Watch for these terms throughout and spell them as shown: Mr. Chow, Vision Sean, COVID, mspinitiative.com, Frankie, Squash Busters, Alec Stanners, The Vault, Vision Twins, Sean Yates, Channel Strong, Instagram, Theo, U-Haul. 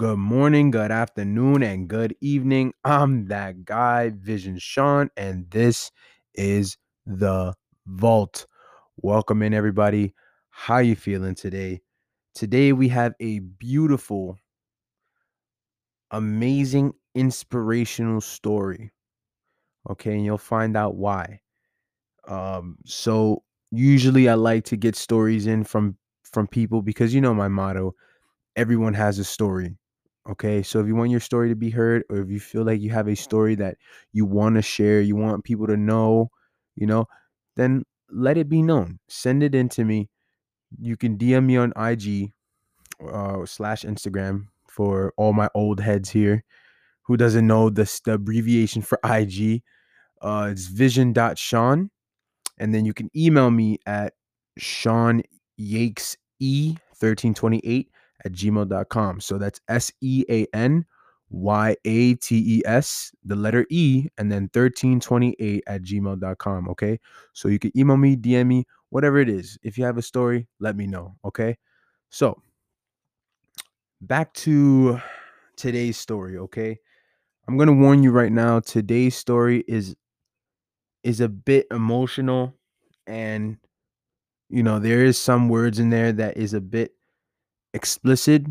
Good morning, good afternoon, and good evening. I'm that guy, Vision Sean, and this is The Vault. Welcome in, everybody. How you feeling today? Today, we have a beautiful, amazing, inspirational story. Okay, and you'll find out why. So usually I like to get stories in from people because you know my motto, everyone has a story. Okay, so if you want your story to be heard, or if you feel like you have a story that you want to share, you want people to know, then let it be known. Send it in to me. You can DM me on IG /Instagram for all my old heads here who doesn't know the abbreviation for IG. It's vision.sean. And then you can email me at seanyakese1328@gmail.com. So that's SEANYATES, the letter E, and then 1328 at gmail.com. Okay. So you can email me, DM me, whatever it is. If you have a story, let me know. Okay. So back to today's story. Okay. I'm going to warn you right now. Today's story is a bit emotional, and there is some words in there that is a bit explicit.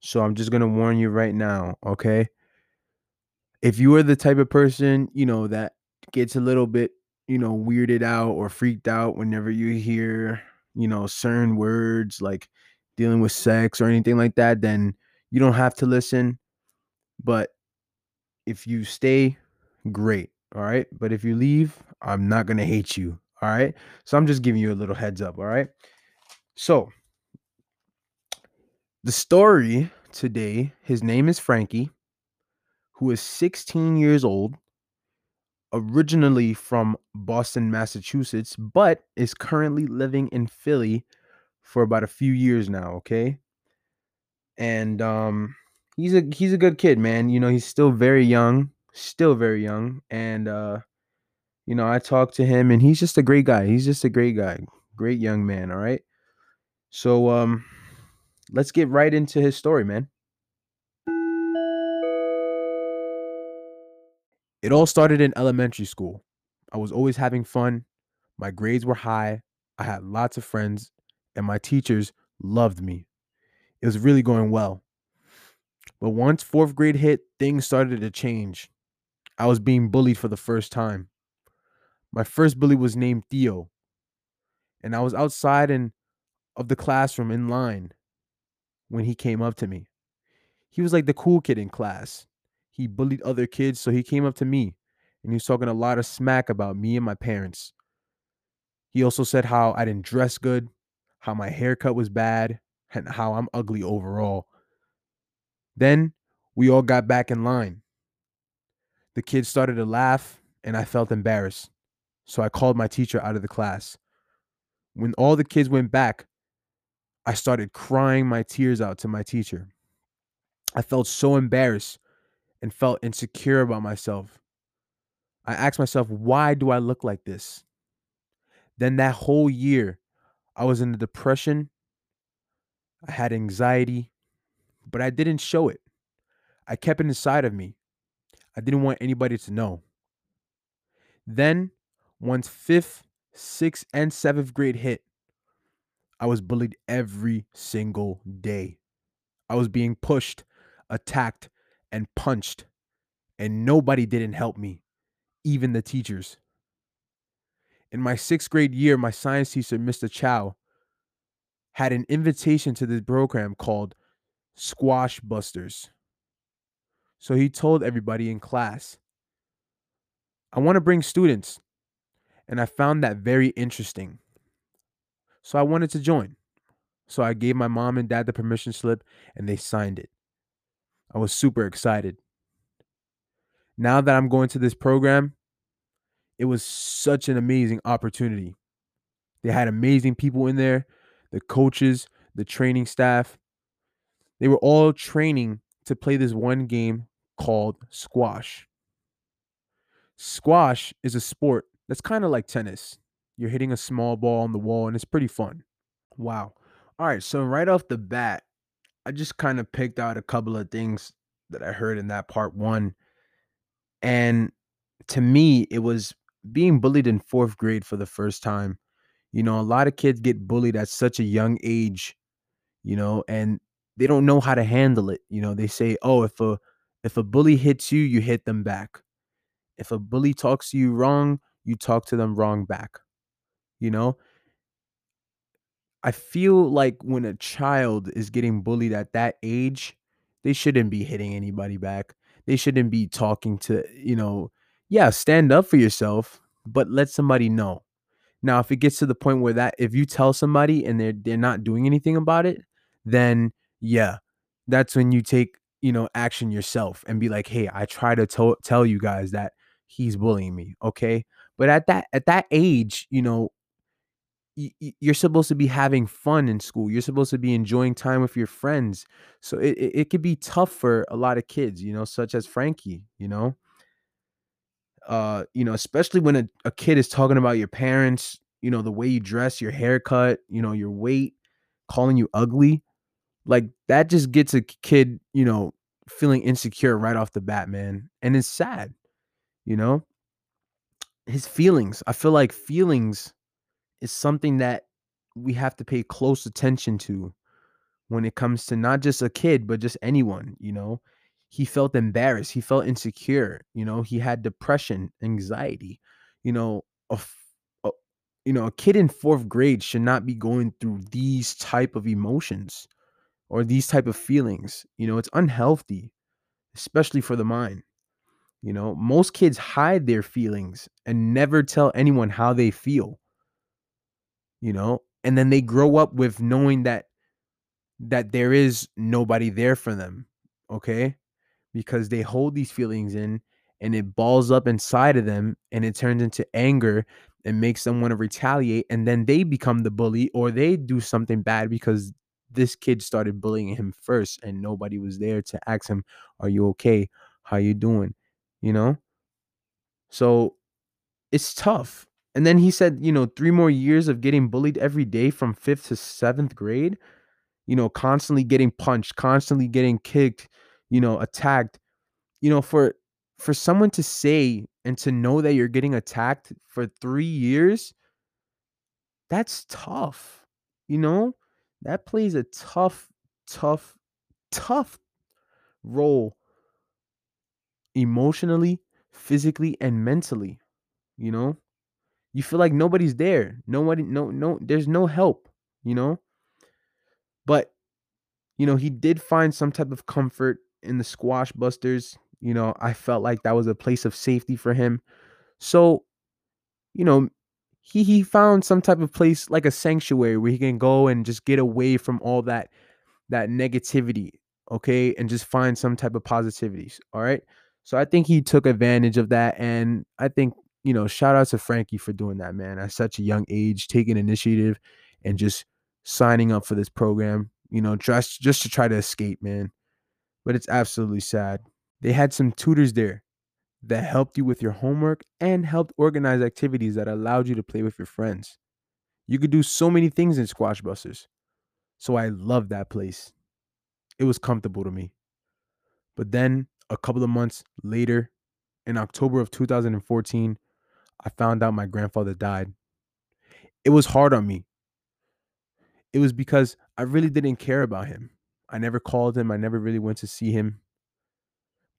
So I'm just going to warn you right now, okay? If you are the type of person, that gets a little bit, weirded out or freaked out whenever you hear, certain words like dealing with sex or anything like that, then you don't have to listen. But if you stay, great. All right. But if you leave, I'm not going to hate you. All right. So I'm just giving you a little heads up. All right. So the story today, his name is Frankie, who is 16 years old, originally from Boston, Massachusetts, but is currently living in Philly for about a few years now. Okay. And he's a good kid, man. He's still very young. And, I talked to him, and he's just a great guy. Great young man. All right. So, let's get right into his story, man. It all started in elementary school. I was always having fun. My grades were high. I had lots of friends, and my teachers loved me. It was really going well. But once fourth grade hit, things started to change. I was being bullied for the first time. My first bully was named Theo, and I was outside of the classroom in line when he came up to me. He was like the cool kid in class. He bullied other kids, so he came up to me, and he was talking a lot of smack about me and my parents. He also said how I didn't dress good, how my haircut was bad, and how I'm ugly overall. Then we all got back in line. The kids started to laugh, and I felt embarrassed. So I called my teacher out of the class. When all the kids went back, I started crying my tears out to my teacher. I felt so embarrassed and felt insecure about myself. I asked myself, why do I look like this? Then that whole year, I was in a depression. I had anxiety, but I didn't show it. I kept it inside of me. I didn't want anybody to know. Then, once 5th, 6th, and 7th grade hit, I was bullied every single day. I was being pushed, attacked, and punched, and nobody didn't help me, even the teachers. In my 6th grade year, my science teacher, Mr. Chow, had an invitation to this program called Squash Busters. So he told everybody in class, I want to bring students. And I found that very interesting. So I wanted to join. So I gave my mom and dad the permission slip, and they signed it. I was super excited. Now that I'm going to this program, it was such an amazing opportunity. They had amazing people in there, the coaches, the training staff. They were all training to play this one game called squash. Squash is a sport that's kind of like tennis. You're hitting a small ball on the wall, and it's pretty fun. Wow. All right. So right off the bat, I just kind of picked out a couple of things that I heard in that part one. And to me, it was being bullied in fourth grade for the first time. You know, a lot of kids get bullied at such a young age, you know, and they don't know how to handle it. You know, they say, oh, if a bully hits you, you hit them back. If a bully talks to you wrong, you talk to them wrong back. You know, I feel like when a child is getting bullied at that age, they shouldn't be hitting anybody back. They shouldn't be talking to, you know, yeah, stand up for yourself, but let somebody know. Now, if it gets to the point where that, if you tell somebody and they're not doing anything about it, then yeah, that's when you take, you know, action yourself and be like, hey, I try to tell you guys that he's bullying me. Okay. But at that age, you know, you're supposed to be having fun in school. You're supposed to be enjoying time with your friends. So it could be tough for a lot of kids, you know, such as Frankie, you know, especially when a kid is talking about your parents, you know, the way you dress, your haircut, you know, your weight, calling you ugly. Like that just gets a kid, you know, feeling insecure right off the bat, man. And it's sad, you know, his feelings. I feel like feelings is something that we have to pay close attention to when it comes to not just a kid, but just anyone. You know, he felt embarrassed. He felt insecure. You know, he had depression, anxiety, you know, a kid in fourth grade should not be going through these type of emotions or these type of feelings. You know, it's unhealthy, especially for the mind. You know, most kids hide their feelings and never tell anyone how they feel. You know, and then they grow up with knowing that there is nobody there for them, okay? Because they hold these feelings in and it balls up inside of them and it turns into anger and makes them want to retaliate, and then they become the bully or they do something bad because this kid started bullying him first and nobody was there to ask him, are you okay? How you doing? You know? So it's tough. And then he said, you know, 3 more years of getting bullied every day from 5th to 7th grade, you know, constantly getting punched, constantly getting kicked, you know, attacked, you know, for someone to say and to know that you're getting attacked for 3 years, that's tough. You know, that plays a tough role emotionally, physically, and mentally, you know. You feel like nobody's there. There's no help, you know? But, you know, he did find some type of comfort in the Squash Busters. You know, I felt like that was a place of safety for him. So, you know, he found some type of place like a sanctuary where he can go and just get away from all that negativity, okay? And just find some type of positivities, all right? So I think he took advantage of that, and I think, you know, shout out to Frankie for doing that, man. At such a young age, taking initiative and just signing up for this program, you know, just to try to escape, man. But it's absolutely sad. They had some tutors there that helped you with your homework and helped organize activities that allowed you to play with your friends. You could do so many things in Squash Busters. So I loved that place. It was comfortable to me. But then a couple of months later, in October of 2014, I found out my grandfather died. It was hard on me. It was because I really didn't care about him. I never called him. I never really went to see him.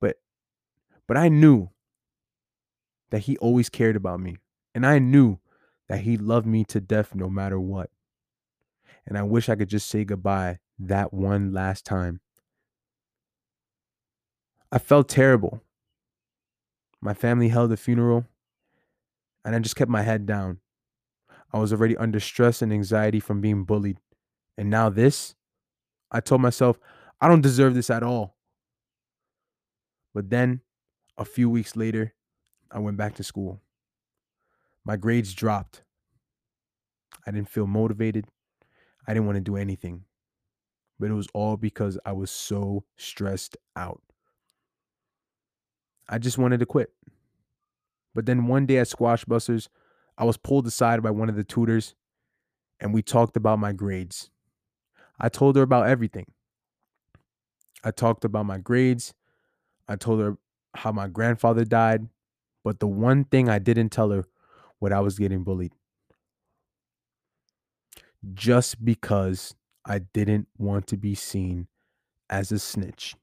But I knew that he always cared about me. And I knew that he loved me to death no matter what. And I wish I could just say goodbye that one last time. I felt terrible. My family held a funeral. And I just kept my head down. I was already under stress and anxiety from being bullied. And now this, I told myself, I don't deserve this at all. But then, a few weeks later, I went back to school. My grades dropped. I didn't feel motivated. I didn't want to do anything. But it was all because I was so stressed out. I just wanted to quit. But then one day at Squash Busters, I was pulled aside by one of the tutors and we talked about my grades. I told her about everything. I talked about my grades. I told her how my grandfather died. But the one thing I didn't tell her was I was getting bullied. Just because I didn't want to be seen as a snitch.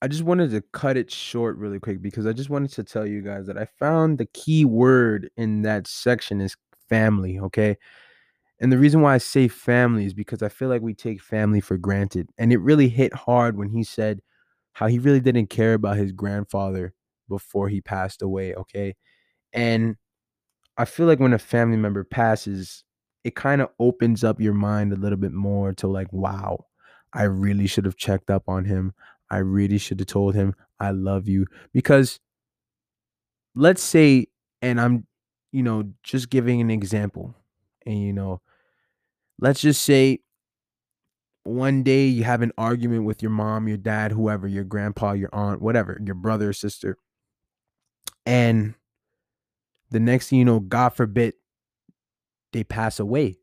I just wanted to cut it short really quick because I just wanted to tell you guys that I found the key word in that section is family, okay? And the reason why I say family is because I feel like we take family for granted. And it really hit hard when he said how he really didn't care about his grandfather before he passed away, okay? And I feel like when a family member passes, it kind of opens up your mind a little bit more to like, wow, I really should have checked up on him. I really should have told him, I love you. Because let's say, and I'm, just giving an example. And, let's just say one day you have an argument with your mom, your dad, whoever, your grandpa, your aunt, whatever, your brother or sister. And the next thing you know, God forbid, they pass away.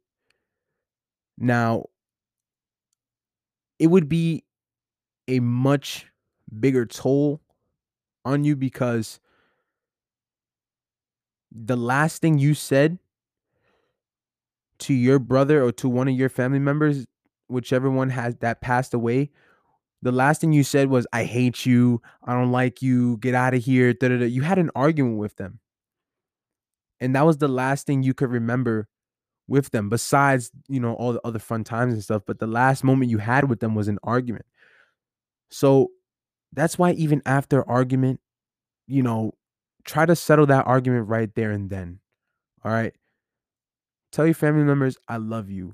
Now, it would be a much bigger toll on you because the last thing you said to your brother or to one of your family members, whichever one has that passed away, the last thing you said was, I hate you, I don't like you, get out of here, da, da, da. You had an argument with them. And that was the last thing you could remember with them, besides, all the other fun times and stuff. But the last moment you had with them was an argument. So that's why even after argument, try to settle that argument right there and then. All right. Tell your family members, I love you.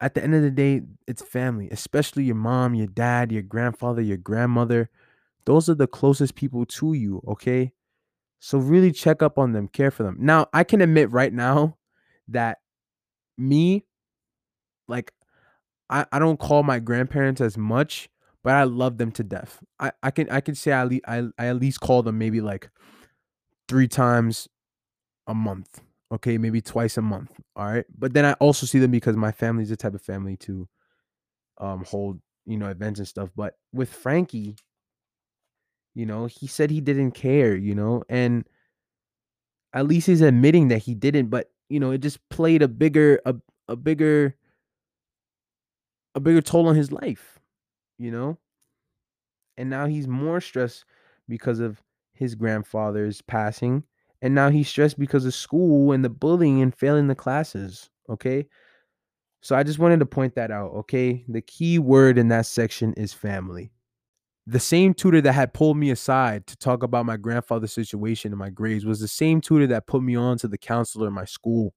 At the end of the day, it's family, especially your mom, your dad, your grandfather, your grandmother. Those are the closest people to you. Okay. So really check up on them, care for them. Now, I can admit right now that I don't call my grandparents as much, but I love them to death. I can say I at least call them maybe like 3 times a month, okay? Maybe twice a month, all right? But then I also see them because my family's the type of family to hold, events and stuff. But with Frankie, he said he didn't care, and at least he's admitting that he didn't, but, it just played a bigger toll on his life, and now he's more stressed because of his grandfather's passing. And now he's stressed because of school and the bullying and failing the classes. Okay. So I just wanted to point that out. Okay. The key word in that section is family. The same tutor that had pulled me aside to talk about my grandfather's situation and my grades was the same tutor that put me on to the counselor in my school.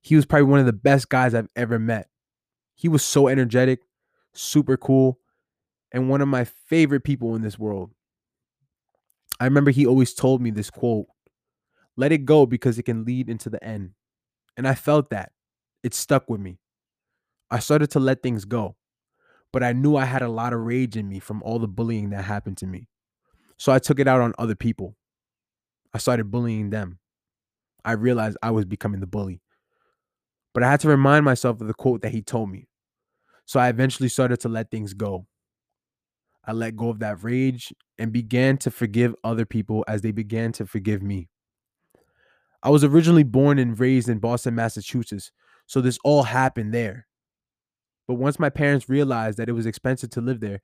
He was probably one of the best guys I've ever met. He was so energetic, super cool, and one of my favorite people in this world. I remember he always told me this quote, "Let it go because it can lead into the end." And I felt that. It stuck with me. I started to let things go. But I knew I had a lot of rage in me from all the bullying that happened to me. So I took it out on other people. I started bullying them. I realized I was becoming the bully. But I had to remind myself of the quote that he told me. So I eventually started to let things go. I let go of that rage and began to forgive other people as they began to forgive me. I was originally born and raised in Boston, Massachusetts. So this all happened there. But once my parents realized that it was expensive to live there,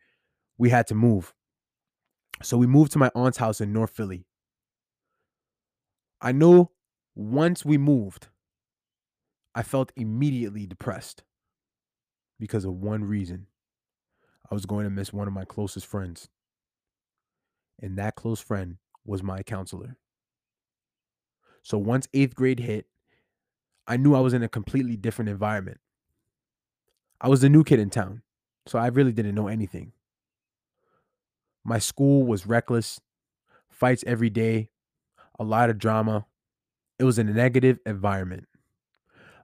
we had to move. So we moved to my aunt's house in North Philly. I know once we moved, I felt immediately depressed because of one reason. I was going to miss one of my closest friends. And that close friend was my counselor. So once 8th grade hit, I knew I was in a completely different environment. I was the new kid in town, so I really didn't know anything. My school was reckless, fights every day, a lot of drama. It was a negative environment.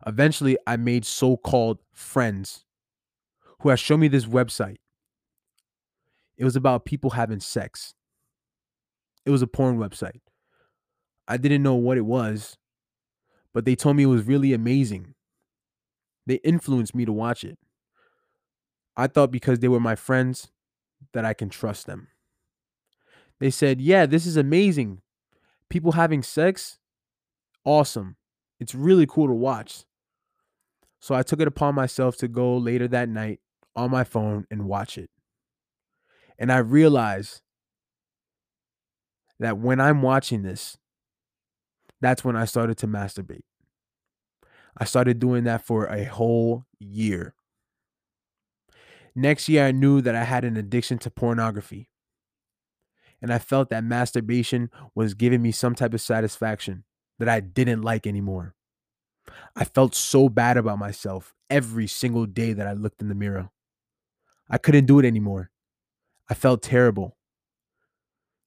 Eventually, I made so-called friends who had shown me this website. It was about people having sex. It was a porn website. I didn't know what it was, but they told me it was really amazing. They influenced me to watch it. I thought because they were my friends that I can trust them. They said, yeah, this is amazing. People having sex, awesome. It's really cool to watch. So I took it upon myself to go later that night on my phone and watch it. And I realized that when I'm watching this, that's when I started to masturbate. I started doing that for a whole year. Next year, I knew that I had an addiction to pornography. And I felt that masturbation was giving me some type of satisfaction that I didn't like anymore. I felt so bad about myself every single day that I looked in the mirror. I couldn't do it anymore. I felt terrible.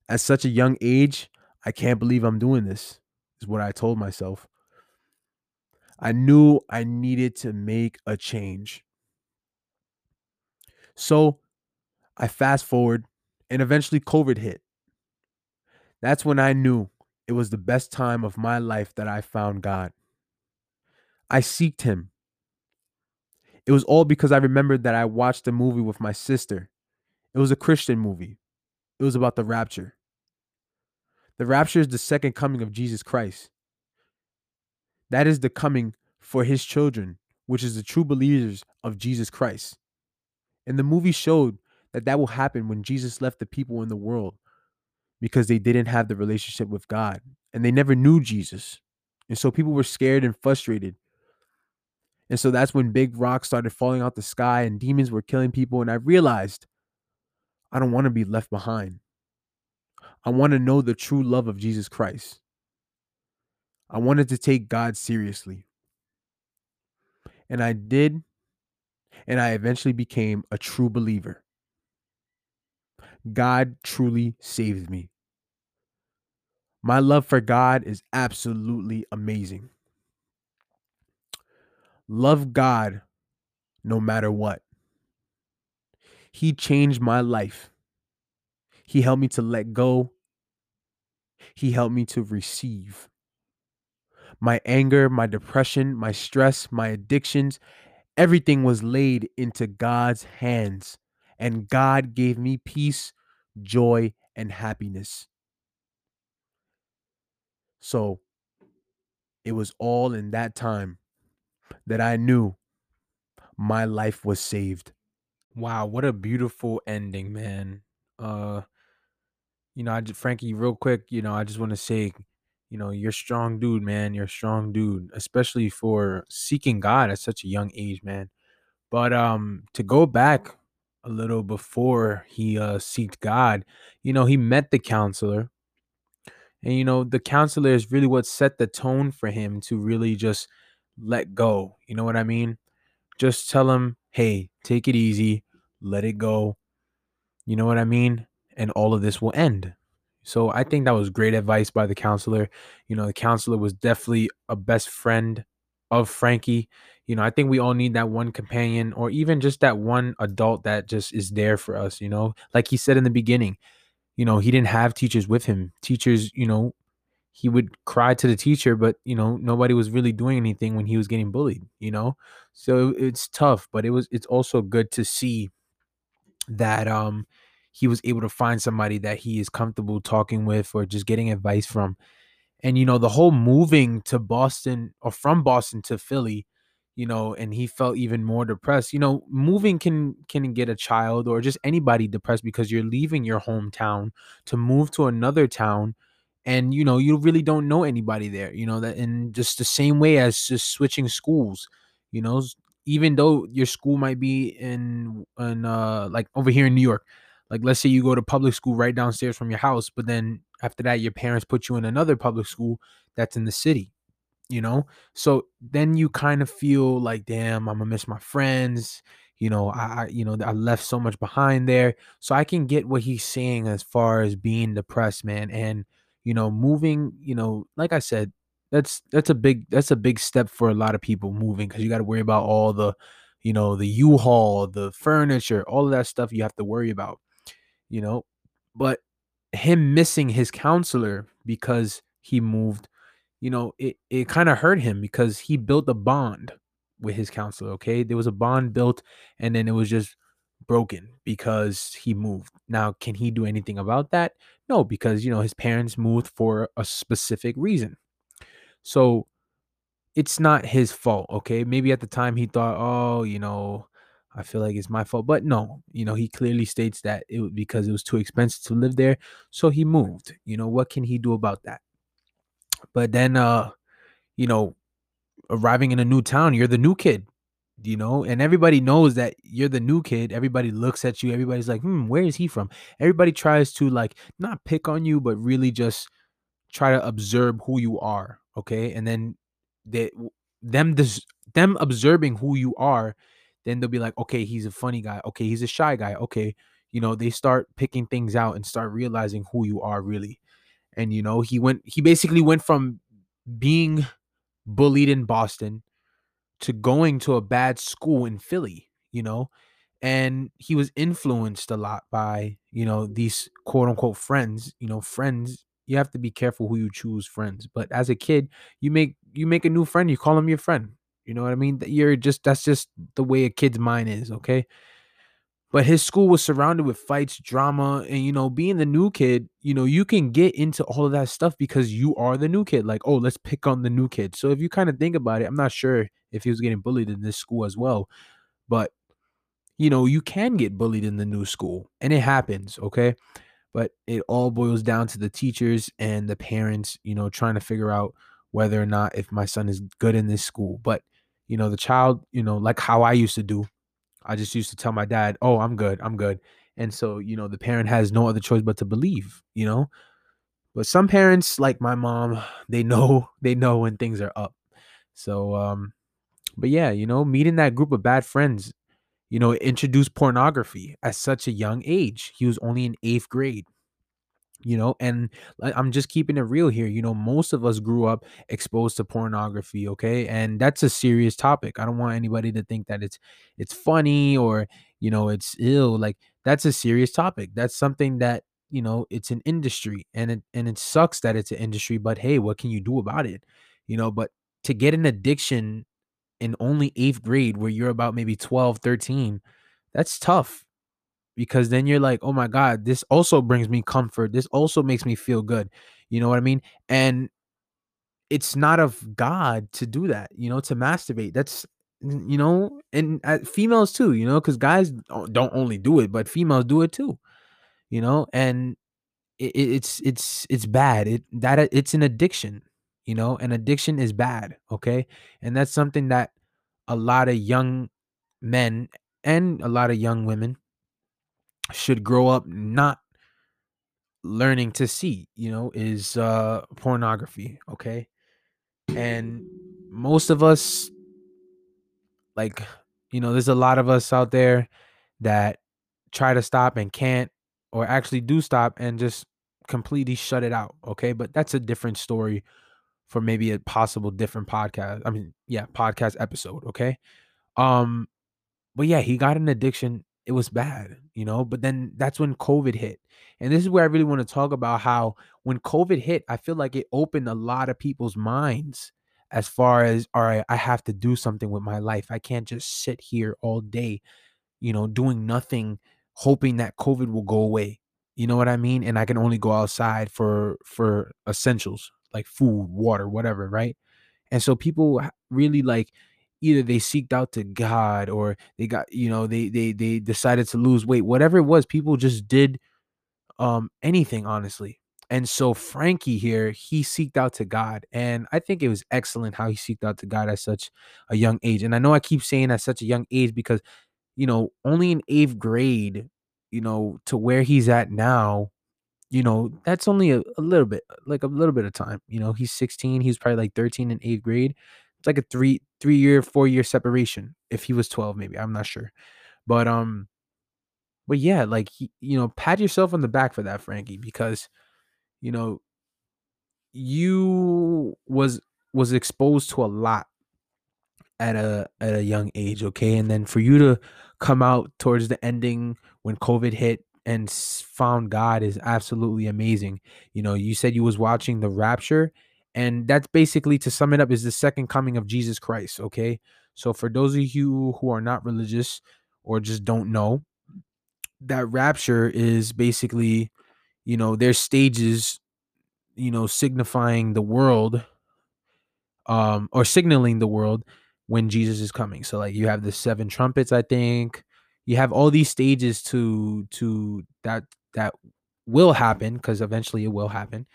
At such a young age, I can't believe I'm doing this, is what I told myself. I knew I needed to make a change. So I fast forward and eventually COVID hit. That's when I knew it was the best time of my life that I found God. I seeked him. It was all because I remembered that I watched a movie with my sister. It was a Christian movie. It was about the rapture. The rapture is the second coming of Jesus Christ. That is the coming for his children, which is the true believers of Jesus Christ. And the movie showed that that will happen when Jesus left the people in the world because they didn't have the relationship with God and they never knew Jesus. And so people were scared and frustrated. And so that's when big rocks started falling out the sky and demons were killing people. And I realized I don't want to be left behind. I want to know the true love of Jesus Christ. I wanted to take God seriously. And I did. And I eventually became a true believer. God truly saved me. My love for God is absolutely amazing. Love God no matter what. He changed my life. He helped me to let go. He helped me to receive. My anger, my depression, my stress, my addictions, everything was laid into God's hands, and God gave me peace, joy, and happiness. So it was all in that time that I knew my life was saved. Wow, what a beautiful ending, man. Frankie, real quick, I just want to say, you're a strong dude, man. You're a strong dude, especially for seeking God at such a young age, man. But to go back a little before he seeked God, he met the counselor. And, the counselor is really what set the tone for him to really just let go. You know what I mean? Just tell him, hey, take it easy, let it go. You know what I mean? And all of this will end. So I think that was great advice by the counselor. The counselor was definitely a best friend of Frankie. I think we all need that one companion or even just that one adult that just is there for us. Like he said in the beginning, he didn't have teachers with him. Teachers, he would cry to the teacher, but, nobody was really doing anything when he was getting bullied, So it's tough, but it's also good to see that he was able to find somebody that he is comfortable talking with or just getting advice from. And, the whole moving to Boston or from Boston to Philly, and he felt even more depressed. Moving can get a child or just anybody depressed because you're leaving your hometown to move to another town. And, you really don't know anybody there, that in just the same way as just switching schools, even though your school might be in like over here in New York, like let's say you go to public school right downstairs from your house. But then after that, your parents put you in another public school that's in the city, so then you kind of feel like, damn, I'm gonna miss my friends. I left so much behind there. So I can get what he's saying as far as being depressed, man. And, moving, like I said, that's a big step for a lot of people moving, because you got to worry about all the, the U-Haul, the furniture, all of that stuff you have to worry about, but him missing his counselor because he moved, it kind of hurt him because he built a bond with his counselor. Okay. There was a bond built, and then it was just broken because he moved. Now, can he do anything about that? No, because, you know, his parents moved for a specific reason. So it's not his fault, okay? Maybe at the time he thought, oh, you know, I feel like it's my fault. But no, you know, he clearly states that it was because it was too expensive to live there. So he moved. You know, what can he do about that? But then, you know, arriving in a new town, you're the new kid, you know, and everybody knows that you're the new kid. Everybody looks at you. Everybody's like, where is he from? Everybody tries to, like, not pick on you, but really just try to observe who you are. Okay. And then them observing who you are, then they'll be like, okay, he's a funny guy. Okay, he's a shy guy. Okay, you know, they start picking things out and start realizing who you are really. And, you know, he basically went from being bullied in Boston to going to a bad school in Philly, you know, and he was influenced a lot by, you know, these quote unquote friends, you know, friends. You have to be careful who you choose friends. But as a kid, you make a new friend, you call him your friend. You know what I mean? That's just the way a kid's mind is, okay? But his school was surrounded with fights, drama, and, you know, being the new kid, you know, you can get into all of that stuff because you are the new kid. Like, oh, let's pick on the new kid. So if you kind of think about it, I'm not sure if he was getting bullied in this school as well, but, you know, you can get bullied in the new school, and it happens, okay? But it all boils down to the teachers and the parents, you know, trying to figure out whether or not if my son is good in this school. But, you know, the child, you know, like how I used to do, I just used to tell my dad, oh, I'm good. And so, you know, the parent has no other choice but to believe, you know. But some parents, like my mom, they know when things are up. So, but yeah, you know, meeting that group of bad friends, you know, introduced pornography at such a young age. He was only in 8th grade, you know, and I'm just keeping it real here. You know, most of us grew up exposed to pornography, okay? And that's a serious topic. I don't want anybody to think that it's funny or, you know, it's ill. Like, that's a serious topic. That's something that, you know, it's an industry, and it sucks that it's an industry, but hey, what can you do about it? You know, but to get an addiction in only 8th grade where you're about maybe 12, 13, that's tough. Because then you're like, oh my God, this also brings me comfort. This also makes me feel good. You know what I mean? And it's not of God to do that, you know, to masturbate. That's, you know, and females too, you know, because guys don't only do it, but females do it too, you know, and it's bad. It's an addiction, you know, and addiction is bad. Okay. And that's something that a lot of young men and a lot of young women should grow up not learning to see, you know, is pornography, okay? And most of us, like, you know, there's a lot of us out there that try to stop and can't, or actually do stop and just completely shut it out, okay? But that's a different story for maybe a possible different podcast episode, okay? But yeah, he got an addiction. It was bad, you know, but then that's when COVID hit. And this is where I really want to talk about how when COVID hit, I feel like it opened a lot of people's minds as far as, all right, I have to do something with my life. I can't just sit here all day, you know, doing nothing, hoping that COVID will go away. You know what I mean? And I can only go outside for essentials like food, water, whatever, right? And so people really, like, either they seeked out to God, or they got, you know, they decided to lose weight, whatever it was. People just did anything, honestly. And so Frankie here, he seeked out to God. And I think it was excellent how he seeked out to God at such a young age. And I know I keep saying at such a young age because, you know, only in 8th grade, you know, to where he's at now, you know, that's only a little bit of time. You know, he's 16. He was probably like 13 in 8th grade. It's like a three-year, 4-year separation. If he was 12, maybe, I'm not sure. But yeah, like, you know, pat yourself on the back for that, Frankie, because, you know, you was exposed to a lot at a young age. Okay. And then for you to come out towards the ending when COVID hit and found God is absolutely amazing. You know, you said you was watching The Rapture. And that's basically, to sum it up, is the second coming of Jesus Christ, okay? So for those of you who are not religious or just don't know, that rapture is basically, you know, their stages, you know, signifying the world, or signaling the world when Jesus is coming. So like you have the 7 trumpets, I think. You have all these stages to that will happen, because eventually it will happen,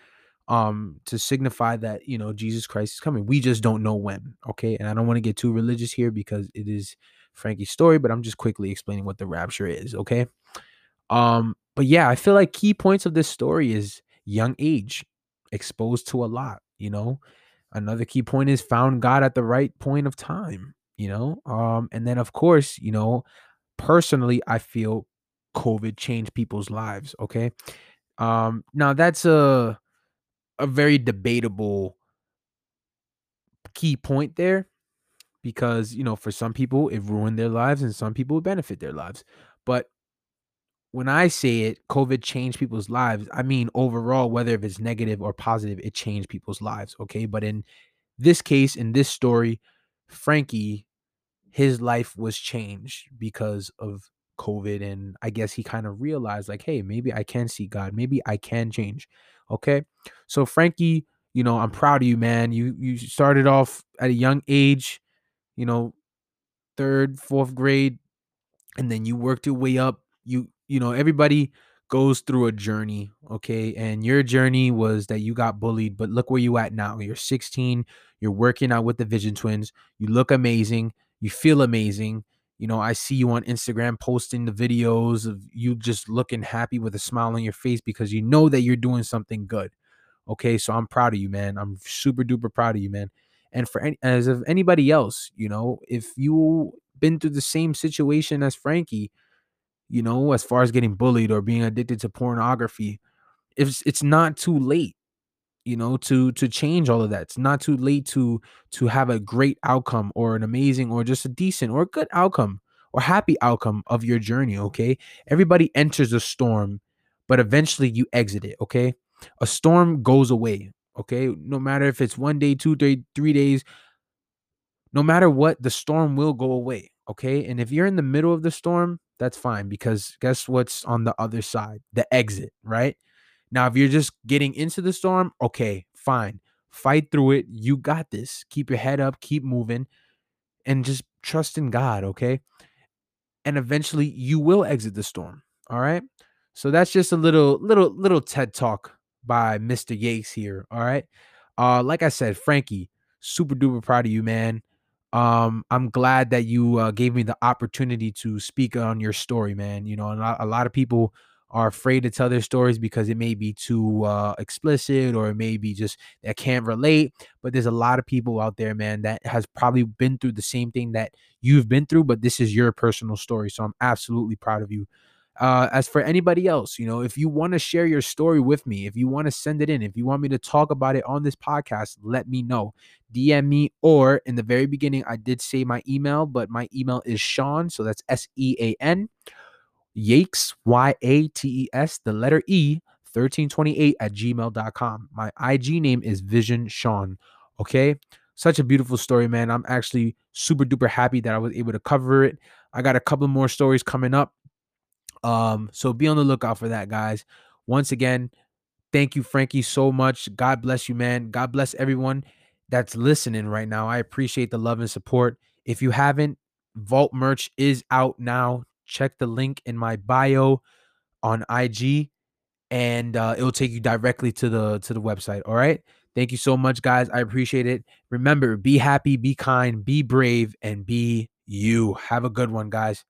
to signify that, you know, Jesus Christ is coming. We just don't know when. Okay. And I don't want to get too religious here because it is Frankie's story, but I'm just quickly explaining what the rapture is. Okay. But yeah, I feel like key points of this story is young age, exposed to a lot, you know. Another key point is found God at the right point of time, you know. And then, of course, you know, personally, I feel COVID changed people's lives. Okay. Now that's a very debatable key point there, because, you know, for some people it ruined their lives and some people benefit their lives. But when I say it, COVID changed people's lives, I mean, overall, whether if it's negative or positive, it changed people's lives. Okay. But in this case, in this story, Frankie, his life was changed because of COVID. And I guess he kind of realized like, hey, maybe I can see God. Maybe I can change. Okay. So Frankie, you know, I'm proud of you, man. You started off at a young age, you know, 3rd, 4th grade, and then you worked your way up. You know, everybody goes through a journey, okay? And your journey was that you got bullied, but look where you at now. You're 16, you're working out with the Vision Twins, you look amazing, you feel amazing. You know, I see you on Instagram posting the videos of you just looking happy with a smile on your face because you know that you're doing something good, okay? So I'm proud of you, man. I'm super duper proud of you, man. And for as of anybody else, you know, if you've been through the same situation as Frankie, you know, as far as getting bullied or being addicted to pornography, it's not too late, you know, to change all of that. It's not too late to have a great outcome or an amazing or just a decent or a good outcome or happy outcome of your journey, okay? Everybody enters a storm, but eventually you exit it, okay? A storm goes away, okay? No matter if it's 1 day, 2 days, 3 days, no matter what, the storm will go away, okay? And if you're in the middle of the storm, that's fine, because guess what's on the other side? The exit, right? Now, if you're just getting into the storm, okay, fine. Fight through it. You got this. Keep your head up. Keep moving. And just trust in God, okay? And eventually, you will exit the storm, all right? So that's just a little TED Talk by Mr. Yates here, all right? Like I said, Frankie, super duper proud of you, man. I'm glad that you gave me the opportunity to speak on your story, man. You know, and a lot of people are afraid to tell their stories because it may be too explicit, or it may be just they can't relate. But there's a lot of people out there, man, that has probably been through the same thing that you've been through, but this is your personal story. So I'm absolutely proud of you. As for anybody else, you know, if you want to share your story with me, if you want to send it in, if you want me to talk about it on this podcast, let me know. DM me, or in the very beginning, I did say my email, but my email is Sean. So that's SEAN Yates, YATES, the letter E, 1328 at gmail.com. My IG name is Vision Sean. Okay. Such a beautiful story, man. I'm actually super duper happy that I was able to cover it. I got a couple more stories coming up. So be on the lookout for that, guys. Once again, thank you, Frankie, so much. God bless you, man. God bless everyone that's listening right now. I appreciate the love and support. If you haven't, Vault merch is out now. Check the link in my bio on IG, and it'll take you directly to the website. All right. Thank you so much, guys. I appreciate it. Remember, be happy, be kind, be brave, and be you. Have a good one, guys.